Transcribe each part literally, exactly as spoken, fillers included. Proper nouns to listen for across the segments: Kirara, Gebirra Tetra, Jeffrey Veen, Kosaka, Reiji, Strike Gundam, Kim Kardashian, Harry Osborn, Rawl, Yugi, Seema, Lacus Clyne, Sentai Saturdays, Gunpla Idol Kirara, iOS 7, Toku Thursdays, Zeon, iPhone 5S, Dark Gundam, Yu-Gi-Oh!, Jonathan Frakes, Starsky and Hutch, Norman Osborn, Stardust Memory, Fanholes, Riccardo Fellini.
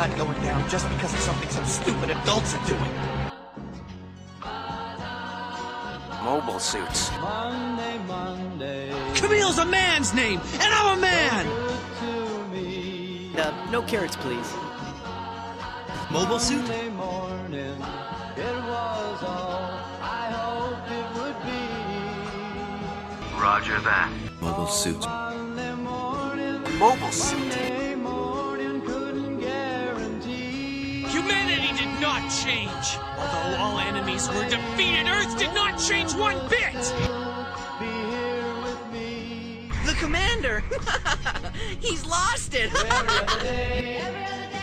not going down just because of something some stupid adults are doing. Mobile suits. Monday, Monday. Camille's a man's name, and I'm a man! Uh, no carrots, please. Mobile suit? Morning, it was all I hoped it would be. Roger that. Mobile suit. Mobile suit. Humanity did not change. Although all enemies were defeated, Earth did not change one bit! Be here with me. The Commander! He's lost it! Every other day,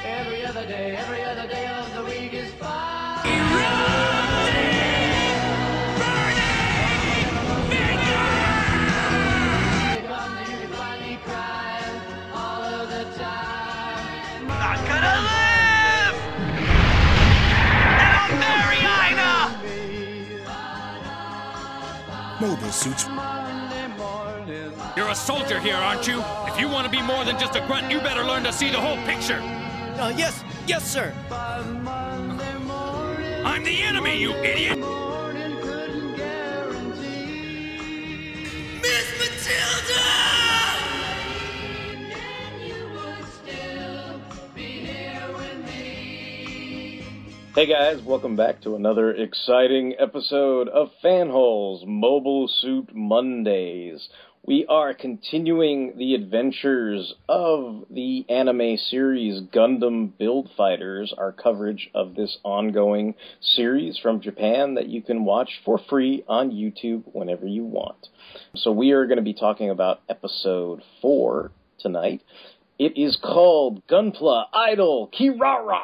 every other day, every other day of the week is fine. Erupting! Burning! Vigor! All of the time. Not gonna live! And I'll marry Ina! Mobile suits. You're a soldier here, aren't you? If you want to be more than just a grunt, you better learn to see the whole picture. Uh, yes, yes, sir. I'm the enemy, you idiot! Miss Matilda! And you will still be here with me. Hey guys, welcome back to another exciting episode of Fanholes Mobile Suit Mondays. We are continuing the adventures of the anime series Gundam Build Fighters, our coverage of this ongoing series from Japan that you can watch for free on YouTube whenever you want. So we are going to be talking about episode four tonight. It is called Gunpla Idol Kirara.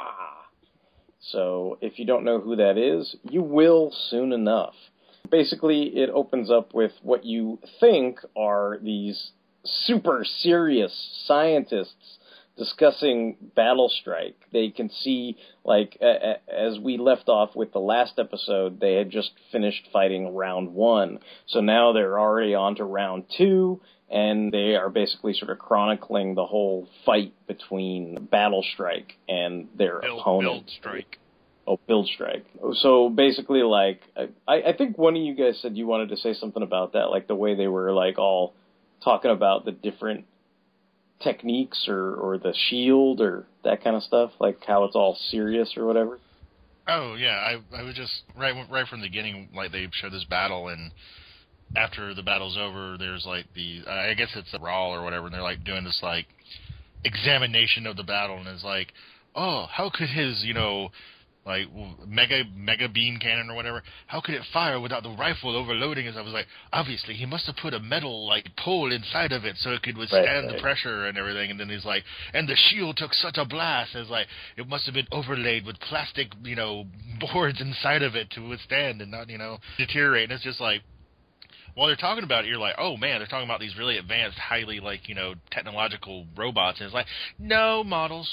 So if you don't know who that is, you will soon enough. Basically, it opens up with what you think are these super serious scientists discussing Battle Strike. They can see, like, a, a, as we left off with the last episode, they had just finished fighting round one. So now they're already on to round two, and they are basically sort of chronicling the whole fight between Battle Strike and their build, opponent. Build Strike. Oh, Build Strike. So basically, like, I, I think one of you guys said you wanted to say something about that, like the way they were, like, all talking about the different techniques or, or the shield or that kind of stuff, like how it's all serious or whatever. Oh, yeah. I, I was just, right right from the beginning, like, they showed this battle, and after the battle's over, there's, like, the, I guess it's the Rawl or whatever, and they're, like, doing this, like, examination of the battle, and it's like, oh, how could his, you know... like, mega mega beam cannon or whatever, how could it fire without the rifle overloading? As I was like, obviously, he must have put a metal, like, pole inside of it so it could withstand right, right. the pressure and everything. And then he's like, and the shield took such a blast. As like, it must have been overlaid with plastic, you know, boards inside of it to withstand and not, you know, deteriorate. And it's just like, while they're talking about it, you're like, oh, man, they're talking about these really advanced, highly, like, you know, technological robots. And it's like, no, models.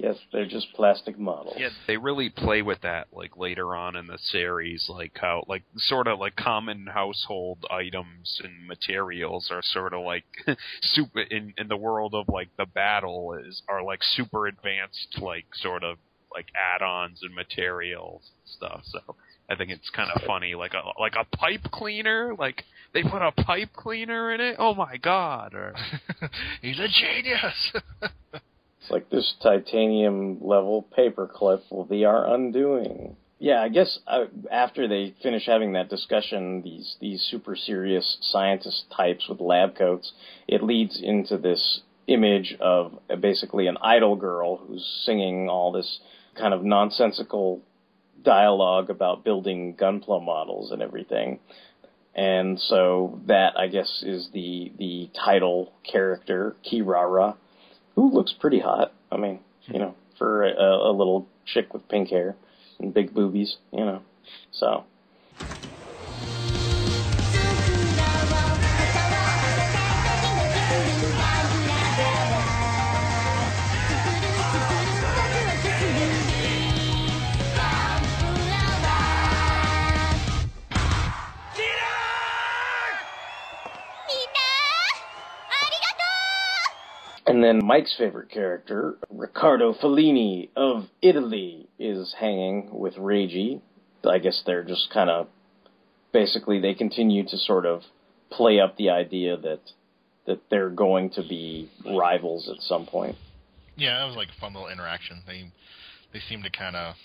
Yes, they're just plastic models. Yeah, they really play with that, like, later on in the series, like how, like, sort of like common household items and materials are sort of like super in, in the world of, like, the battle is are like super advanced, like, sort of like add-ons and materials and stuff. So I think it's kind of funny, like a like a pipe cleaner, like they put a pipe cleaner in it. Oh my God! Or he's a genius. It's like this titanium level paperclip will be our undoing. Yeah, I guess uh, after they finish having that discussion, these these super serious scientist types with lab coats, it leads into this image of uh, basically an idol girl who's singing all this kind of nonsensical dialogue about building Gunpla models and everything. And so that, I guess, is the the title character, Kirara, who looks pretty hot. I mean, you know, for a, a little chick with pink hair and big boobies, you know, so. And then Mike's favorite character, Riccardo Fellini of Italy, is hanging with Reiji. I guess they're just kind of, basically they continue to sort of play up the idea that that they're going to be rivals at some point. Yeah, that was like a fun little interaction. They they seem to kind of,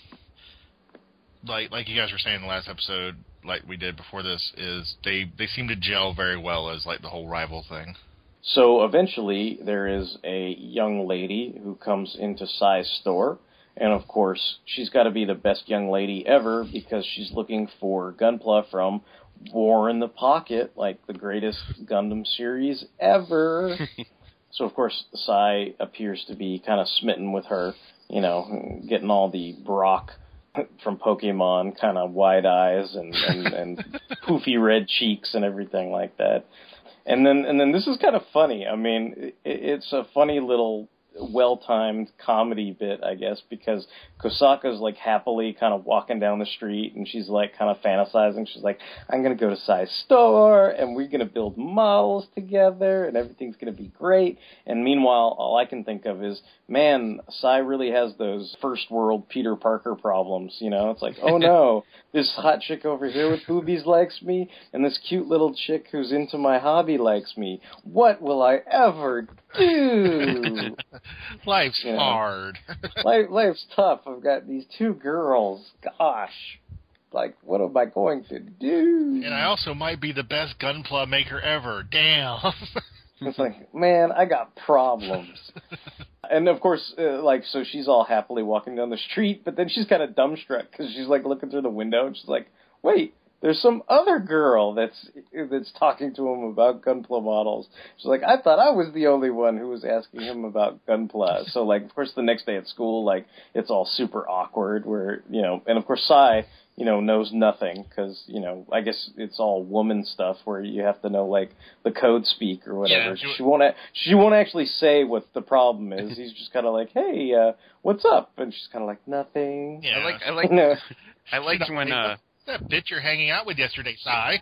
like like you guys were saying in the last episode, like we did before this, is they, they seem to gel very well as like the whole rival thing. So eventually there is a young lady who comes into Sai's store, and of course she's got to be the best young lady ever because she's looking for Gunpla from War in the Pocket, like the greatest Gundam series ever. So of course Sai appears to be kind of smitten with her, you know, getting all the Brock from Pokemon kind of wide eyes and, and, and poofy red cheeks and everything like that. And then and then this is kind of funny. I mean, it, it's a funny little well-timed comedy bit, I guess, because Kosaka's like happily kind of walking down the street and she's like kind of fantasizing. She's like, I'm going to go to Sai's store and we're going to build models together and everything's going to be great. And meanwhile, all I can think of is, man, Sai really has those first world Peter Parker problems. You know, it's like, oh no, this hot chick over here with boobies likes me and this cute little chick who's into my hobby likes me. What will I ever do? Life's you know, hard. life, life's tough. I've got these two girls. Gosh. Like, what am I going to do? And I also might be the best Gunpla maker ever. Damn. It's like, man, I got problems. And, of course, uh, like, so she's all happily walking down the street, but then she's kind of dumbstruck because she's, like, looking through the window and she's like, wait. There's some other girl that's that's talking to him about Gunpla models. She's like, I thought I was the only one who was asking him about Gunpla. So, like, of course, the next day at school, like, it's all super awkward where, you know, and, of course, Sai, you know, knows nothing because, you know, I guess it's all woman stuff where you have to know, like, the code speak or whatever. Yeah, she, she, won't a- she won't actually say what the problem is. He's just kind of like, hey, uh, what's up? And she's kind of like, nothing. Yeah, I like, I like, no. I liked when, uh, that bitch you're hanging out with yesterday, Sai.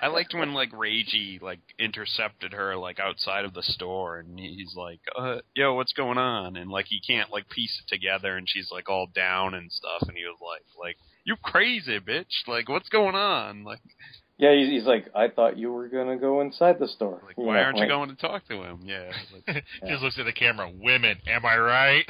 I liked when, like, Reiji, like, intercepted her, like, outside of the store, and he's like, uh, yo, what's going on? And, like, he can't, like, piece it together, and she's, like, all down and stuff, and he was like, like, you crazy, bitch. Like, what's going on? Like, yeah, he's like, I thought you were going to go inside the store. Like, why yeah, aren't like, you going to talk to him? Yeah. Like, yeah. Just looks at the camera, women, am I right?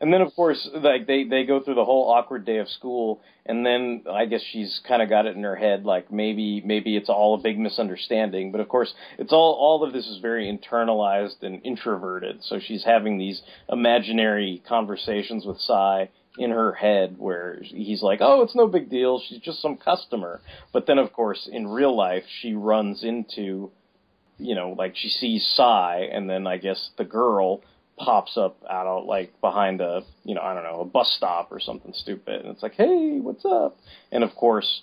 And then, of course, like they, they go through the whole awkward day of school, and then I guess she's kind of got it in her head, like maybe maybe it's all a big misunderstanding. But, of course, it's all all of this is very internalized and introverted. So she's having these imaginary conversations with Sai in her head where he's like, oh, it's no big deal. She's just some customer. But then, of course, in real life, she runs into, you know, like she sees Sai, and then I guess the girl pops up out of, like, behind a, you know, I don't know, a bus stop or something stupid. And it's like, hey, what's up? And, of course,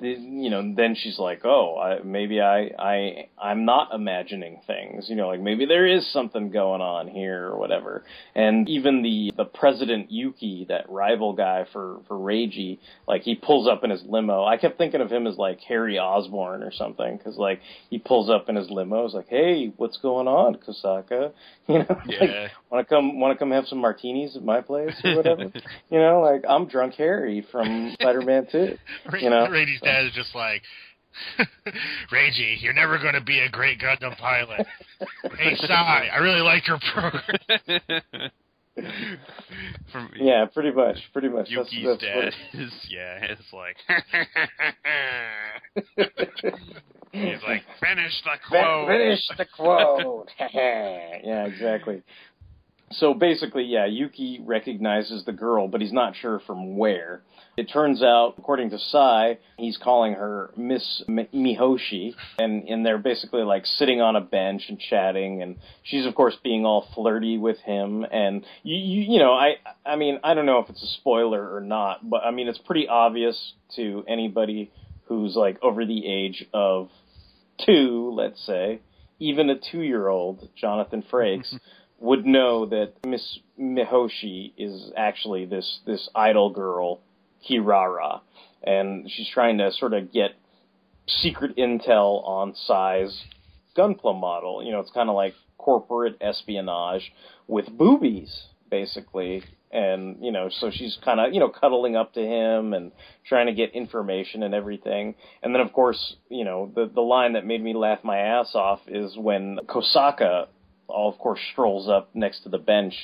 you know, then she's like, oh, I, maybe I, I, I'm not imagining things. You know, like, maybe there is something going on here or whatever. And even the, the President Yuki, that rival guy for, for Reiji, like, he pulls up in his limo. I kept thinking of him as, like, Harry Osborn or something, because, like, he pulls up in his limo. It's like, hey, what's going on, Kosaka? You know, yeah. Like, want to come, want to come have some martinis at my place or whatever? You know, like, I'm Drunk Harry from Spider-Man two, you know? Reiji's dad is just like, Reiji, you're never going to be a great Gundam pilot. Hey, Sai, I really like your program. From, yeah, pretty much, pretty much. Yuki's that's, that's dad is, yeah, it's like, he's like, finish the quote. Finish the quote. Yeah, exactly. So basically, yeah, Yuki recognizes the girl, but he's not sure from where. It turns out, according to Sai, he's calling her Miss M- Mihoshi, and, and they're basically, like, sitting on a bench and chatting, and she's, of course, being all flirty with him, and, you, you, you know, I, I mean, I don't know if it's a spoiler or not, but, I mean, it's pretty obvious to anybody who's, like, over the age of two, let's say, even a two-year-old, Jonathan Frakes, would know that Miss Mihoshi is actually this, this idol girl, Kirara, and she's trying to sort of get secret intel on Sai's Gunpla model. You know, it's kind of like corporate espionage with boobies, basically. And, you know, so she's kind of, you know, cuddling up to him and trying to get information and everything. And then, of course, you know, the, the line that made me laugh my ass off is when Kosaka, all of course, strolls up next to the bench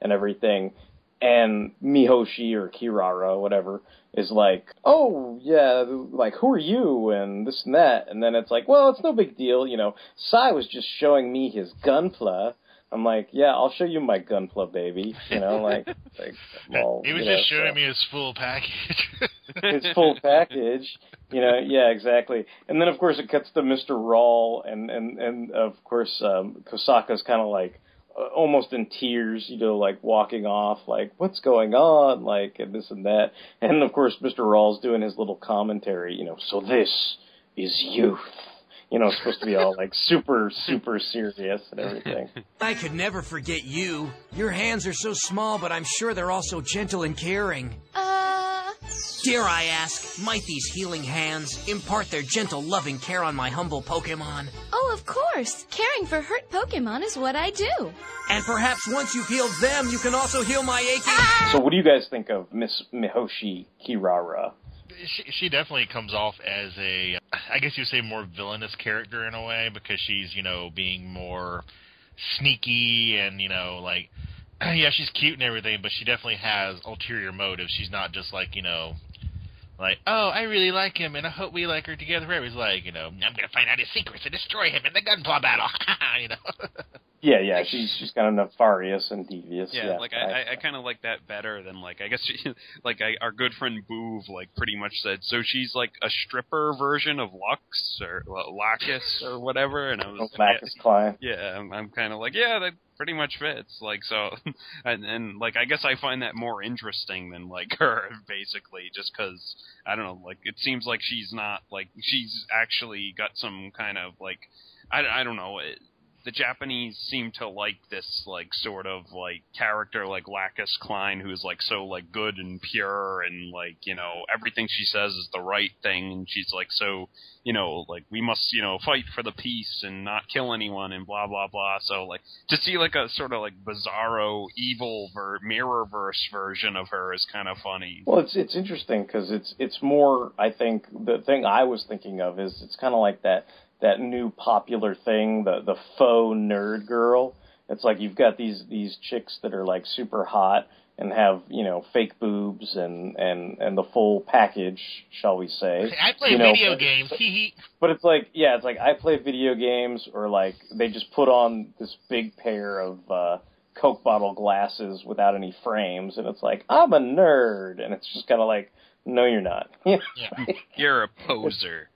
and everything. And Mihoshi or Kirara, whatever, is like, oh, yeah, like, who are you? And this and that. And then it's like, well, it's no big deal. You know, Sai was just showing me his Gunpla. I'm like, yeah, I'll show you my Gunpla, baby. You know, like, like well, he was just know, showing so. me his full package. His full package. You know, yeah, exactly. And then, of course, it cuts to Mister Rawl. And, and, and of course, um, Kosaka's kind of like, almost in tears, you know, like walking off, like, what's going on, like, and this and that. And, of course, Mister Rawls doing his little commentary, you know, so this is youth. You know, it's supposed to be all, like, super, super serious and everything. I could never forget you. Your hands are so small, but I'm sure they're also gentle and caring. Uh... Dare I ask, might these healing hands impart their gentle, loving care on my humble Pokemon? Oh, of course. Caring for hurt Pokemon is what I do. And perhaps once you've healed them, you can also heal my aching... Ah! So what do you guys think of Miss Mihoshi Kirara? She, she definitely comes off as a, I guess you'd say, more villainous character in a way, because she's, you know, being more sneaky and, you know, like... Yeah, she's cute and everything, but she definitely has ulterior motives. She's not just like, you know, like, oh, I really like him, and I hope we like her together forever. He's like, you know, I'm going to find out his secrets and destroy him in the Gunpla battle, you know. Yeah, yeah, she's she's kind of nefarious and devious. Yeah, yeah like, I, I, I kind of like that better than, like, I guess, she, like, I, our good friend Boov, like, pretty much said, so she's, like, a stripper version of Lux, or uh, Lacus, or whatever, and I was oh, Lacus Clyne. Yeah, I'm, I'm kind of like, yeah, that pretty much fits, like, so, and, and, like, I guess I find that more interesting than, like, her, basically, just because, I don't know, like, it seems like she's not, like, she's actually got some kind of, like, I, I don't know, it, the Japanese seem to like this, like, sort of, like, character, like, Lacus Clyne, who's, like, so, like, good and pure, and, like, you know, everything she says is the right thing, and she's, like, so, you know, like, we must, you know, fight for the peace and not kill anyone and blah, blah, blah. So, like, to see, like, a sort of, like, bizarro, evil, ver- mirror-verse version of her is kind of funny. Well, it's it's interesting, because it's, it's more, I think, the thing I was thinking of is it's kind of like that that new popular thing, the the faux nerd girl. It's like you've got these these chicks that are, like, super hot and have, you know, fake boobs and, and, and the full package, shall we say. I play you know, video but, games. But it's like, yeah, it's like I play video games, or, like, they just put on this big pair of uh, Coke bottle glasses without any frames, and it's like, I'm a nerd. And it's just kind of like, no, you're not. Yeah. You're a poser.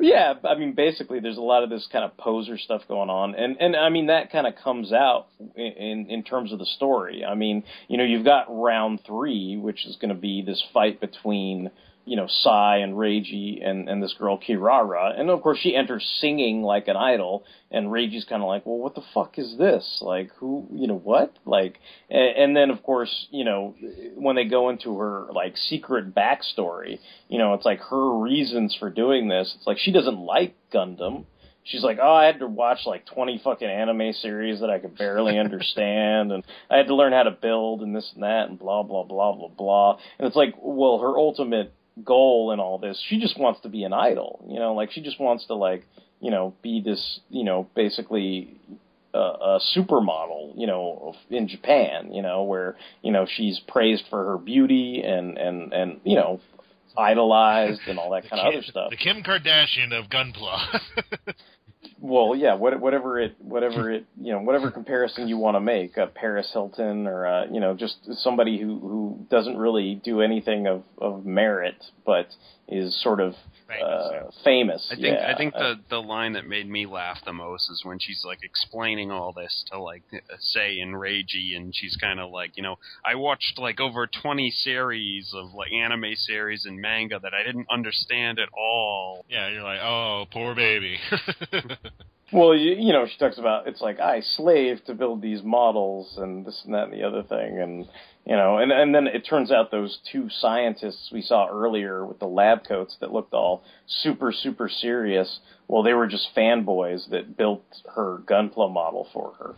Yeah, I mean, basically, there's a lot of this kind of poser stuff going on, and and I mean that kind of comes out in, in in terms of the story. I mean, you know, you've got round three, which is going to be this fight between, you know, Sai and Reiji and and this girl Kirara, and of course she enters singing like an idol, and Reiji's kind of like, well, what the fuck is this? Like, who, you know, what? Like, and, and then of course, you know, when they go into her, like, secret backstory, you know, it's like her reasons for doing this. It's like she doesn't like Gundam. She's like, oh, I had to watch, like, twenty fucking anime series that I could barely understand, and I had to learn how to build and this and that and blah blah blah blah blah. And it's like, well, her ultimate goal in all this, she just wants to be an idol, you know, like, she just wants to, like, you know, be this, you know, basically a, a supermodel, you know, in Japan, you know, where, you know, she's praised for her beauty and, and, and, you know, idolized and all that kind Kim, of other stuff. The Kim Kardashian of Gunpla. Well, yeah, whatever it, whatever it, you know, whatever comparison you want to make, uh, Paris Hilton or, uh, you know, just somebody who, who doesn't really do anything of, of merit, but is sort of uh, famous. I think yeah. I think the, the line that made me laugh the most is when she's, like, explaining all this to, like, Sei and Reiji, and she's kind of like, you know, I watched, like, over twenty series of, like, anime series and manga that I didn't understand at all. Yeah, you're like, oh, poor baby. Well, you, you know, she talks about, it's like, I slaved to build these models and this and that and the other thing. And, you know, and, and then it turns out those two scientists we saw earlier with the lab coats that looked all super, super serious, well, they were just fanboys that built her Gunpla model for her.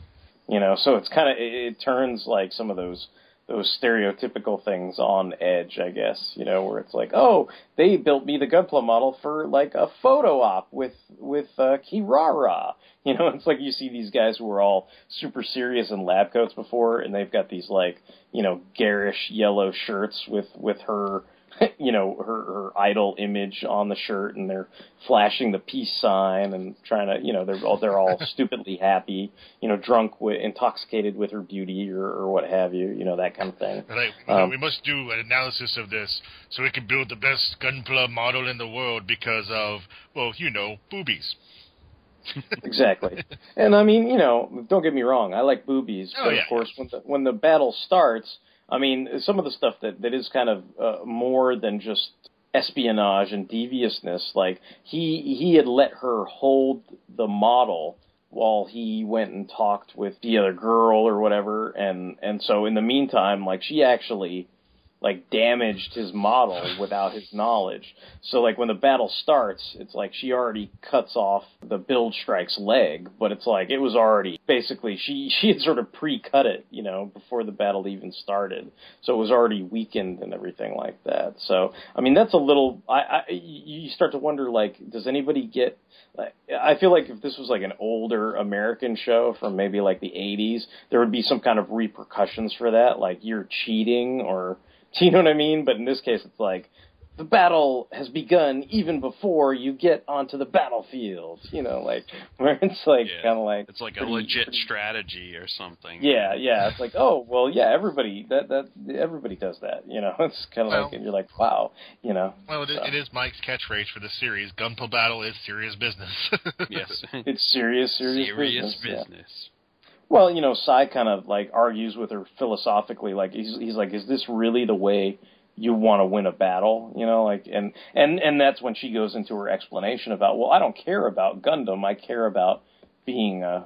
You know, so it's kind of, it, it turns like some of those those stereotypical things on edge, I guess, you know, where it's like, oh, they built me the Gunpla model for, like, a photo op with, with uh, Kirara. You know, it's like you see these guys who were all super serious in lab coats before, and they've got these, like, you know, garish yellow shirts with, with her, you know, her, her idol image on the shirt, and they're flashing the peace sign and trying to, you know, they're all, they're all stupidly happy, you know, drunk, with, intoxicated with her beauty or, or what have you, you know, that kind of thing. Right. Um, we must do an analysis of this so we can build the best Gunpla model in the world because of, well, you know, boobies. Exactly. And I mean, you know, don't get me wrong. I like boobies. Oh, but yeah. Of course, when the, when the battle starts, I mean, some of the stuff that, that is kind of uh, more than just espionage and deviousness, like he he had let her hold the model while he went and talked with the other girl or whatever. And, and so in the meantime, like she actually like damaged his model without his knowledge. So like when the battle starts, it's like she already cuts off the Build Strike's leg, but it's like it was already basically she, she had sort of pre-cut it, you know, before the battle even started. So it was already weakened and everything like that. So, I mean, that's a little, I, I you start to wonder, like, does anybody get, like, I feel like if this was like an older American show from maybe like the eighties, there would be some kind of repercussions for that. Like you're cheating or, you know what I mean? But in this case, it's like the battle has begun even before you get onto the battlefield, you know, like where it's like yeah, kind of like it's like pretty, a legit pretty, strategy or something. Yeah. Yeah. It's like, oh, well, yeah, everybody that that everybody does that. You know, it's kind of well, like and you're like, wow, you know. Well, it, so. It is Mike's catchphrase for the series. Gunpla Battle is serious business. Yes. It's serious, serious, serious business. business. Yeah. Well, you know, Sai kind of, like, argues with her philosophically, like, he's he's like, is this really the way you want to win a battle? You know, like, and, and, and that's when she goes into her explanation about, well, I don't care about Gundam, I care about being a,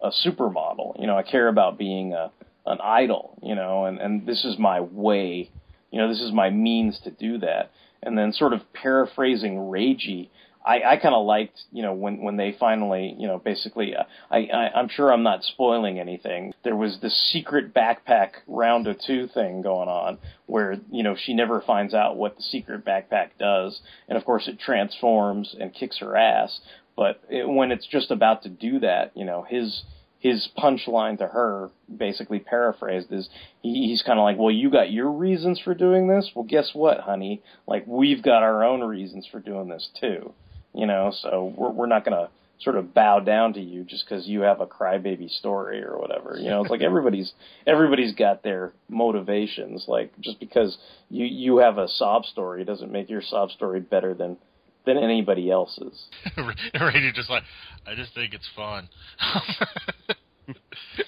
a supermodel, you know, I care about being a, an idol, you know, and, and this is my way, you know, this is my means to do that. And then sort of paraphrasing Reiji, I, I kind of liked, you know, when, when they finally, you know, basically, uh, I, I, I'm sure I'm not spoiling anything. There was this secret backpack round of two thing going on where, you know, she never finds out what the secret backpack does. And, of course, it transforms and kicks her ass. But it, when it's just about to do that, you know, his his punchline to her, basically paraphrased, is he, he's kind of like, well, you got your reasons for doing this? Well, guess what, honey? Like, we've got our own reasons for doing this, too. You know, so we're we're not going to sort of bow down to you just because you have a crybaby story or whatever. You know, it's like everybody's everybody's got their motivations. Like just because you, you have a sob story doesn't make your sob story better than than anybody else's. Ragey just like, I just think it's fun.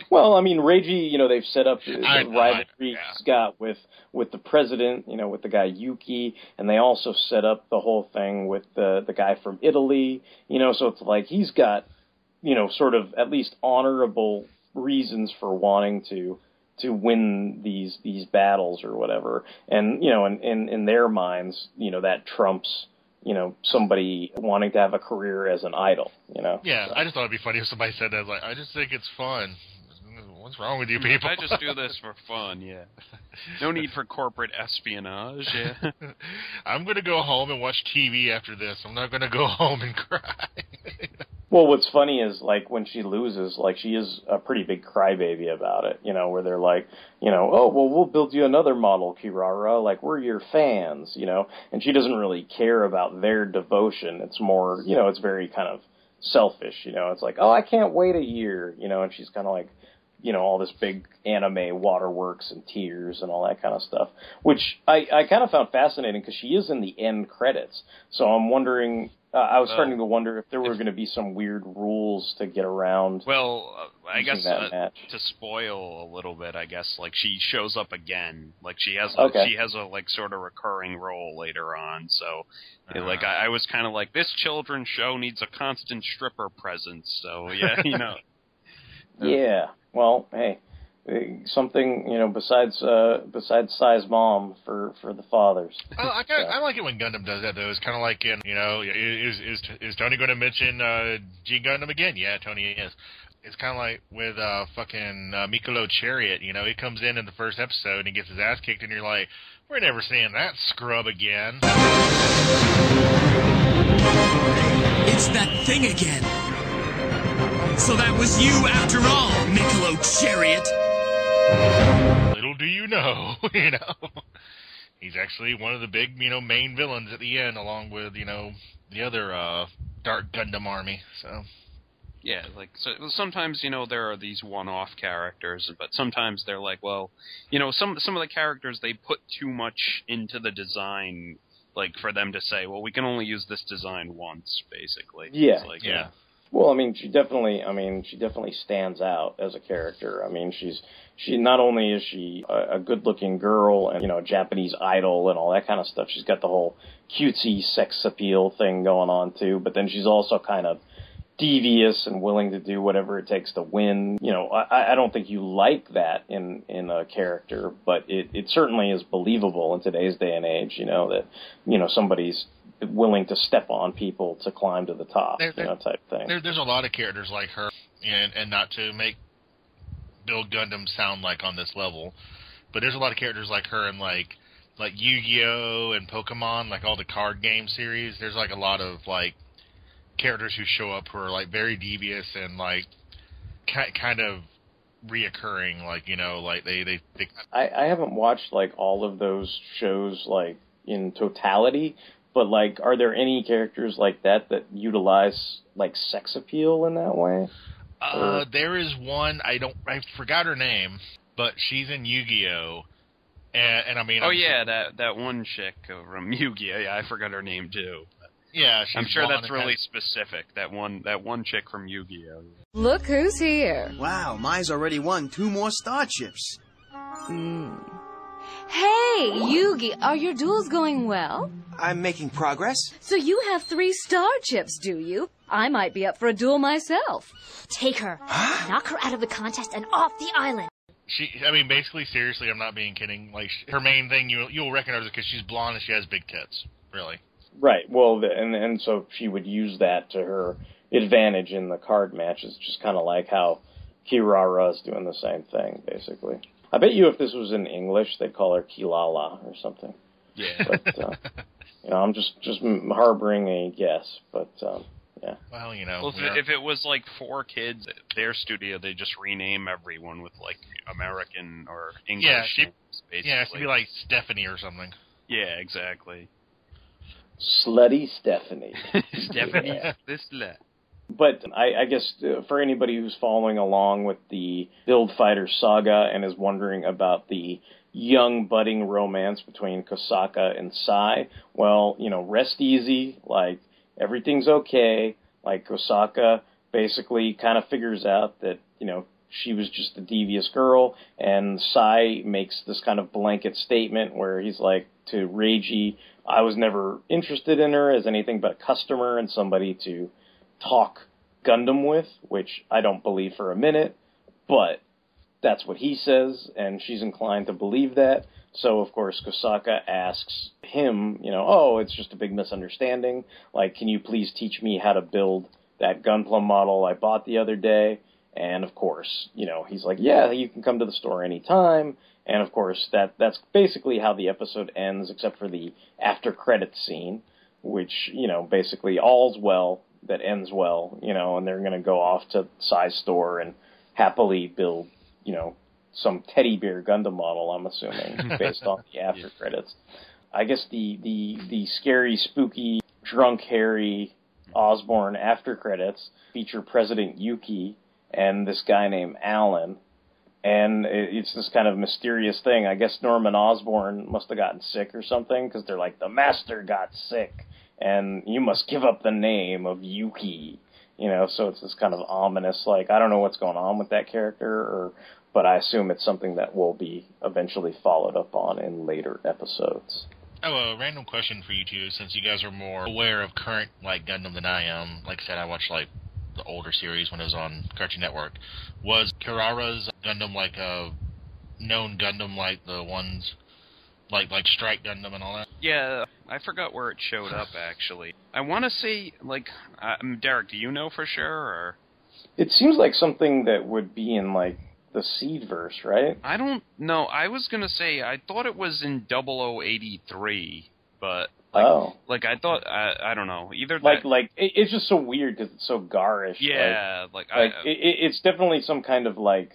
Well, I mean, Ragey, you know, they've set up the rivalry yeah. he's got with, with the president, you know, with the guy Yuki, and they also set up the whole thing with the the guy from Italy, you know, so it's like he's got, you know, sort of at least honorable reasons for wanting to to win these these battles or whatever. And, you know, in, in, in their minds, you know, that trumps, you know, somebody wanting to have a career as an idol, you know? Yeah, so. I just thought it'd be funny if somebody said that, like, I just think it's fun. What's wrong with you people? I just do this for fun, yeah. No need for corporate espionage, yeah. I'm going to go home and watch T V after this. I'm not going to go home and cry. Well, what's funny is, like, when she loses, like, she is a pretty big crybaby about it, you know, where they're like, you know, oh, well, we'll build you another model, Kirara, like, we're your fans, you know, and she doesn't really care about their devotion. It's more, you know, it's very kind of selfish, you know, it's like, oh, I can't wait a year, you know, and she's kind of like, you know, all this big anime waterworks and tears and all that kind of stuff, which I, I kind of found fascinating because she is in the end credits. So I'm wondering, Uh, I was well, starting to wonder if there were going to be some weird rules to get around. Well, uh, I guess that uh, to spoil a little bit, I guess, like she shows up again. Like she has, okay. a, she has a like sort of recurring role later on. So, uh, like I, I was kind of like, this children's show needs a constant stripper presence. So yeah, you know. Yeah. Well, hey, something you know besides uh, besides size mom for, for the fathers. Well, I, kinda, so. I like it when Gundam does that though. It's kind of like in you know is is is Tony going to mention uh, G Gundam again? Yeah, Tony is. It's kind of like with uh, fucking uh, Mikulov Chariot. You know, he comes in in the first episode and he gets his ass kicked, and you're like, we're never seeing that scrub again. It's that thing again. So that was you after all, Mikulov Chariot. Little do you know, you know, he's actually one of the big, you know, main villains at the end, along with, you know, the other uh, Dark Gundam army. So, yeah, like so sometimes, you know, there are these one-off characters, but sometimes they're like, well, you know, some some of the characters they put too much into the design, like for them to say, well, we can only use this design once, basically. Yeah, it's like, yeah. yeah. Well, I mean, she definitely, I mean, she definitely stands out as a character. I mean, she's, she not only is she a, a good-looking girl and, you know, a Japanese idol and all that kind of stuff. She's got the whole cutesy sex appeal thing going on, too. But then she's also kind of devious and willing to do whatever it takes to win. You know, I, I don't think you like that in, in a character, but it, it certainly is believable in today's day and age, you know, that, you know, somebody's willing to step on people to climb to the top, there, you know, type thing. There, there's a lot of characters like her, and, and not to make Build Gundam sound like on this level, but there's a lot of characters like her in like, like Yu-Gi-Oh! And Pokemon, like all the card game series. There's like a lot of like characters who show up who are like very devious and like ki- kind of reoccurring, like, you know, like they... they, they... I, I haven't watched like all of those shows like in totality, but, like, are there any characters like that that utilize, like, sex appeal in that way? Uh, there is one. I don't... I forgot her name, but she's in Yu-Gi-Oh! And, and I mean... Oh, I'm yeah, sure, that, that one chick from Yu-Gi-Oh! Yeah, I forgot her name, too. Yeah, she's I'm sure that's really has... specific, that one that one chick from Yu-Gi-Oh! Look who's here. Wow, Mai's already won two more starships. Hmm... Hey, Yugi, are your duels going well? I'm making progress. So you have three star chips, do you? I might be up for a duel myself. Take her. Knock her out of the contest and off the island. She, I mean, basically, seriously, I'm not being kidding. Like, her main thing, you, you'll recognize her because she's blonde and she has big tits, really. Right, well, and, and so she would use that to her advantage in the card matches, just kind of like how Kirara is doing the same thing, basically. I bet you if this was in English, they'd call her Kilala or something. Yeah. But, uh, you know, I'm just, just harboring a guess, but, um, yeah. Well, you know. Well, if, it, if it was, like, four kids at their studio, they just rename everyone with, like, American or English yeah, she, names, basically. Yeah, it should be like Stephanie or something. Yeah, exactly. Slutty Stephanie. Stephanie yeah. the slut. But I, I guess uh, for anybody who's following along with the Build Fighters saga and is wondering about the young budding romance between Kosaka and Sai, well, you know, rest easy. Like, everything's okay. Like, Kosaka basically kind of figures out that, you know, she was just a devious girl, and Sai makes this kind of blanket statement where he's like, to Reiji, I was never interested in her as anything but a customer and somebody to talk Gundam with, which I don't believe for a minute, but that's what he says, and she's inclined to believe that. So, of course, Kosaka asks him, you know, oh, it's just a big misunderstanding. Like, can you please teach me how to build that Gunpla model I bought the other day? And, of course, you know, he's like, yeah, you can come to the store anytime. And, of course, that that's basically how the episode ends, except for the after-credits scene, which, you know, basically all's well that ends well, you know, and they're going to go off to Sai's store and happily build, you know, some teddy bear Gundam model, I'm assuming, based on the after credits. I guess the, the, the scary, spooky, drunk, hairy Osborne after credits feature President Yuki and this guy named Alan. And it's this kind of mysterious thing. I guess Norman Osborn must have gotten sick or something because they're like, the master got sick. and you must give up the name of Yuki. You know, so it's this kind of ominous, like, I don't know what's going on with that character, or but I assume it's something that will be eventually followed up on in later episodes. Oh, a random question for you two, since you guys are more aware of current, like, Gundam than I am. Like I said, I watched, like, the older series when it was on Cartoon Network. Was Kirara's Gundam, like, a known Gundam, like the ones, like, like Strike Gundam and all that? Yeah, I forgot where it showed up, actually. I want to say, like, uh, Derek, do you know for sure? Or? It seems like something that would be in, like, the Seedverse, right? I don't know. I was going to say, I thought it was in double oh eighty-three, but... Like, oh. Like, I thought, I, I don't know. Either Like, that... like it, it's just so weird because it's so garish. Yeah, like... like, like I, it, it's definitely some kind of, like,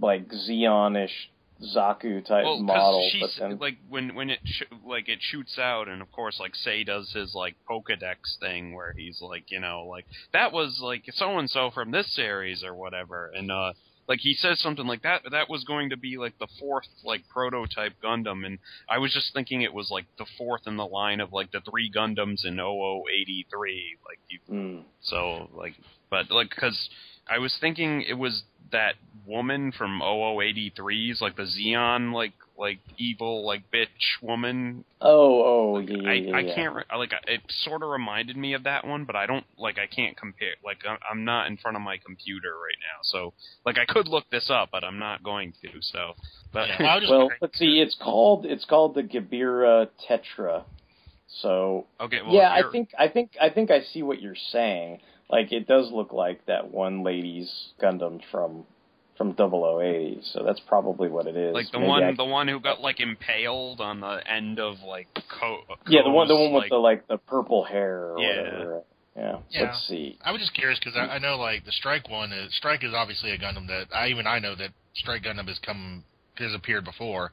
like Zeon-ish Zaku-type well, model. She's, but then... like, when, when it, sh- like, it shoots out, and, of course, like, Sei does his, like, Pokedex thing where he's, like, you know, like, that was, like, so-and-so from this series or whatever, and, uh... like, he says something like that, that was going to be, like, the fourth, like, prototype Gundam, and I was just thinking it was, like, the fourth in the line of, like, the three Gundams in oh oh eighty-three, like, you, mm. so, like, but, like, because I was thinking it was that woman from oh oh eighty-three's, like, the Zeon, like, like, evil, like, bitch woman. Oh, oh, like, yeah, I, yeah, I can't, re- like, it sort of reminded me of that one, but I don't, like, I can't compare, like, I'm not in front of my computer right now, so, like, I could look this up, but I'm not going to, so. But yeah, just, well, like, let's see, it's called, it's called the Gebirra Tetra, so. Okay, well. Yeah, I think, I think, I think I see what you're saying. Like, it does look like that one lady's Gundam from... From double oh eight, so that's probably what it is. Like the Maybe one, I... the one who got like impaled on the end of like coat. Yeah, the one, the one with like... the like the purple hair. Or yeah. Whatever. yeah, yeah. Let's see. I was just curious because I, I know like the Strike one is Strike is obviously a Gundam that I even I know that Strike Gundam has come has appeared before,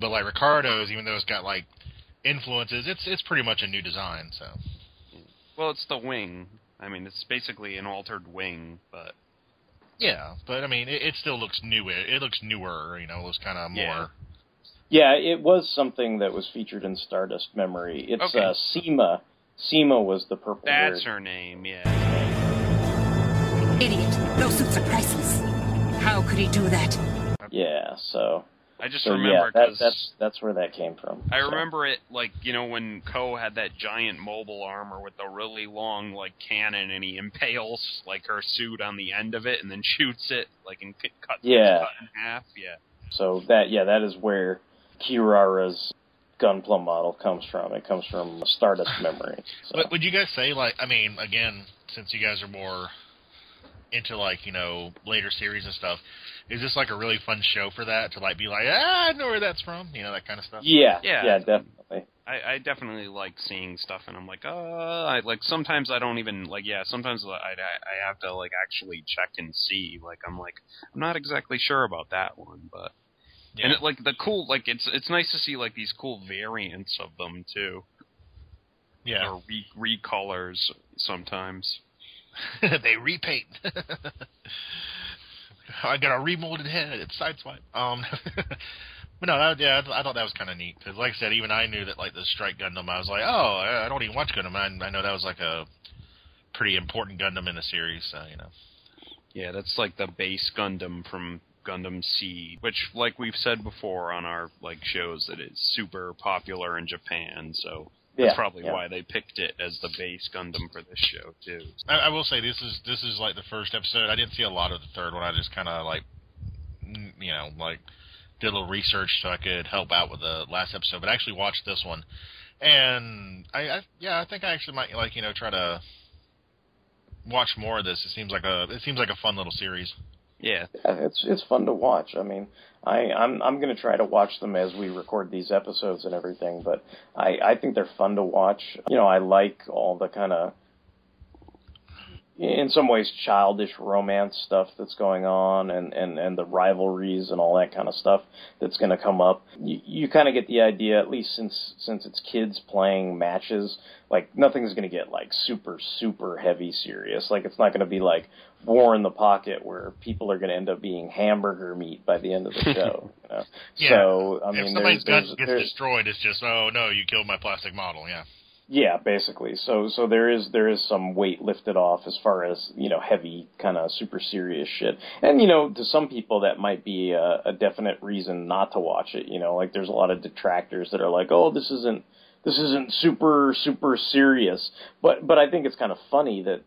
but like Riccardo's, even though it's got like influences, it's it's pretty much a new design. So. Well, it's the wing. I mean, it's basically an altered wing, but. Yeah, but I mean, it, it still looks new. It, it looks newer, you know. It looks kind of yeah. more. Yeah, it was something that was featured in Stardust Memory. It's okay. uh, Seema. Seema was the purple. That's bird. Her name. Yeah. Idiot! No suits are priceless. How could he do that? Yeah. So. I just so, remember because yeah, that, that's that's where that came from. I so. remember it like you know when Ko had that giant mobile armor with the really long like cannon, and he impales like her suit on the end of it, and then shoots it like and cut yeah cut in half. Yeah. So that yeah that is where Kirara's Gunpla model comes from. It comes from Stardust Memory. So. But would you guys say like I mean again since you guys are more into like you know later series and stuff. Is this like a really fun show for that to like be like ah I know where that's from you know that kind of stuff? Yeah, yeah, yeah definitely. I, I definitely like seeing stuff and I'm like uh I like sometimes I don't even like yeah sometimes I I have to like actually check and see like I'm like I'm not exactly sure about that one but yeah. and it, like the cool like it's it's nice to see like these cool variants of them too. Yeah, or re- recolors sometimes. They repaint. I got a remolded head. It's sideswipe. Um, but no, that, yeah, I thought that was kind of neat because, like I said, even I knew that like the Strike Gundam. I was like, oh, I don't even watch Gundam. I, I know that was like a pretty important Gundam in the series. So you know, yeah, that's like the base Gundam from Gundam Seed, which, like we've said before on our like shows, that it's super popular in Japan. So. That's yeah, probably yeah. why they picked it as the base Gundam for this show, too. I, I will say, this is this is like the first episode. I didn't see a lot of the third one. I just kind of, like, you know, like, did a little research so I could help out with the last episode. But I actually watched this one. And, I, I yeah, I think I actually might, like, you know, try to watch more of this. It seems like a it seems like a fun little series. Yeah. yeah it's it's fun to watch. I mean... I, I'm I'm going to try to watch them as we record these episodes and everything, but I, I think they're fun to watch. You know, I like all the kind of, in some ways, childish romance stuff that's going on and, and, and the rivalries and all that kind of stuff that's going to come up. You, you kind of get the idea, at least since since it's kids playing matches, like nothing's going to get like super, super heavy serious. Like it's not going to be like War in the Pocket where people are going to end up being hamburger meat by the end of the show. You know? Yeah. So I mean, if somebody's gun gets there's, destroyed, it's just, oh, no, you killed my plastic model, yeah. Yeah, basically. So so there is there is some weight lifted off as far as, you know, heavy kind of super serious shit. And, you know, to some people that might be a, a definite reason not to watch it. You know, like there's a lot of detractors that are like, oh, this isn't this isn't super super serious. But but I think it's kind of funny that,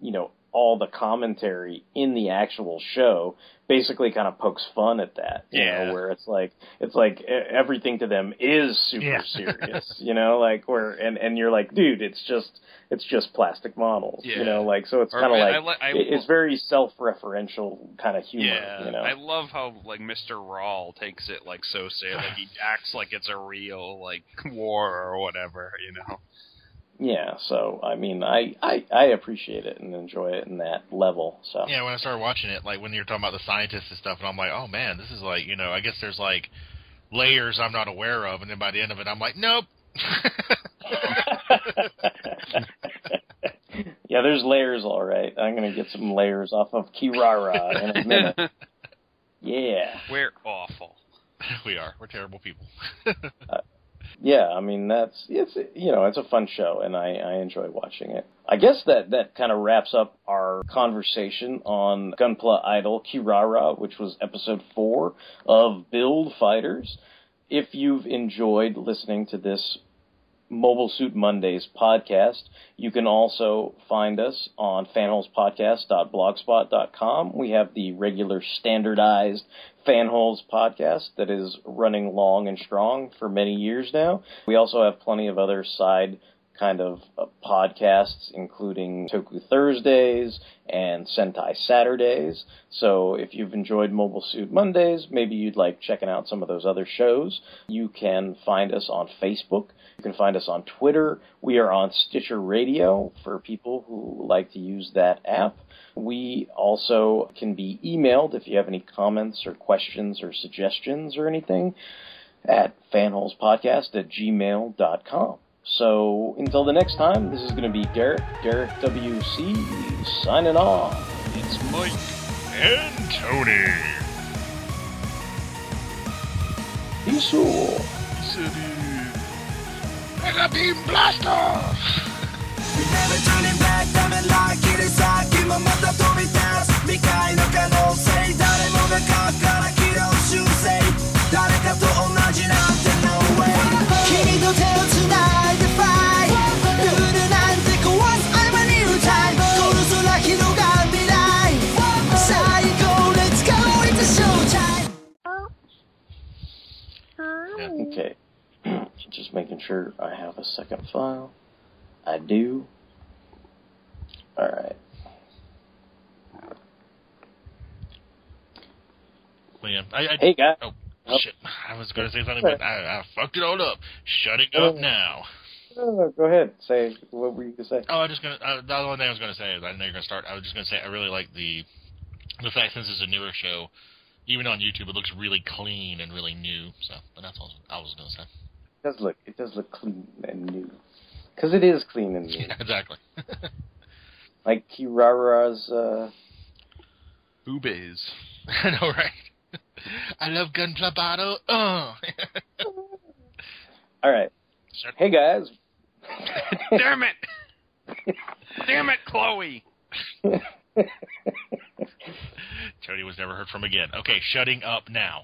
you know, all the commentary in the actual show basically kind of pokes fun at that, you yeah. know, where it's like, it's like everything to them is super yeah. serious, you know, like where, and, and you're like, dude, it's just, it's just plastic models, yeah. you know, like, so it's kind of like, I li- I it, it's very self-referential kind of humor, yeah. you know. I love how like Mister Rawl takes it like so seriously, like he acts like it's a real like war or whatever, you know. Yeah, so, I mean, I, I, I appreciate it and enjoy it in that level, so. Yeah, when I started watching it, like, when you were talking about the scientists and stuff, and I'm like, oh, man, this is like, you know, I guess there's, like, layers I'm not aware of, and then by the end of it, I'm like, nope. Yeah, there's layers, all right. I'm going to get some layers off of Kirara in a minute. Yeah. We're awful. We are. We're terrible people. uh, Yeah, I mean, that's, it's, you know, it's a fun show, and I, I enjoy watching it. I guess that, that kind of wraps up our conversation on Gunpla Idol Kirara, which was episode four of Build Fighters. If you've enjoyed listening to this Mobile Suit Mondays podcast, you can also find us on fanholes podcast dot blogspot dot com. We have the regular standardized Fanholes podcast that is running long and strong for many years now. We also have plenty of other side kind of uh, podcasts, including Toku Thursdays and Sentai Saturdays. So if you've enjoyed Mobile Suit Mondays, maybe you'd like checking out some of those other shows. You can find us on Facebook. You can find us on Twitter. We are on Stitcher Radio for people who like to use that app. We also can be emailed if you have any comments or questions or suggestions or anything at fanholespodcast at gmail dot com. So until the next time, this is going to be Garrett, Garrett W C, signing off. It's Mike and Tony. Peace out. Mega Beam Blaster! We never turning back, coming like it is hot. Give my mother to me fast. Mikai no kano say, dare no beka kara kiro shusei. Dare ka to onaji nante no way. Kimi no te o tsunai de fai. Ruru nante kowatsu, I'm a new type. Kono sora hiroga. Okay, just making sure I have a second file. I do. All right. Well, yeah. I, I, hey, guys. Oh, oh, shit. I was going to say something, but I, I fucked it all up. Shut it up uh, now. Uh, go ahead. Say, what were you going to say? Oh, I just going to, uh, the only thing I was going to say is, I know you're going to start, I was just going to say, I really like the, the fact since it's a newer show, even on YouTube, it looks really clean and really new. So, but that's all I was going to say. It does look, it does look clean and new, because it is clean and new. Yeah, exactly. Like Kirara's uh... Ubes. I know, right? I love Gunpla Idol. Oh. All right. Shut hey guys. Damn it! Damn it, Chloe. Tony was never heard from again. Okay, shutting up now.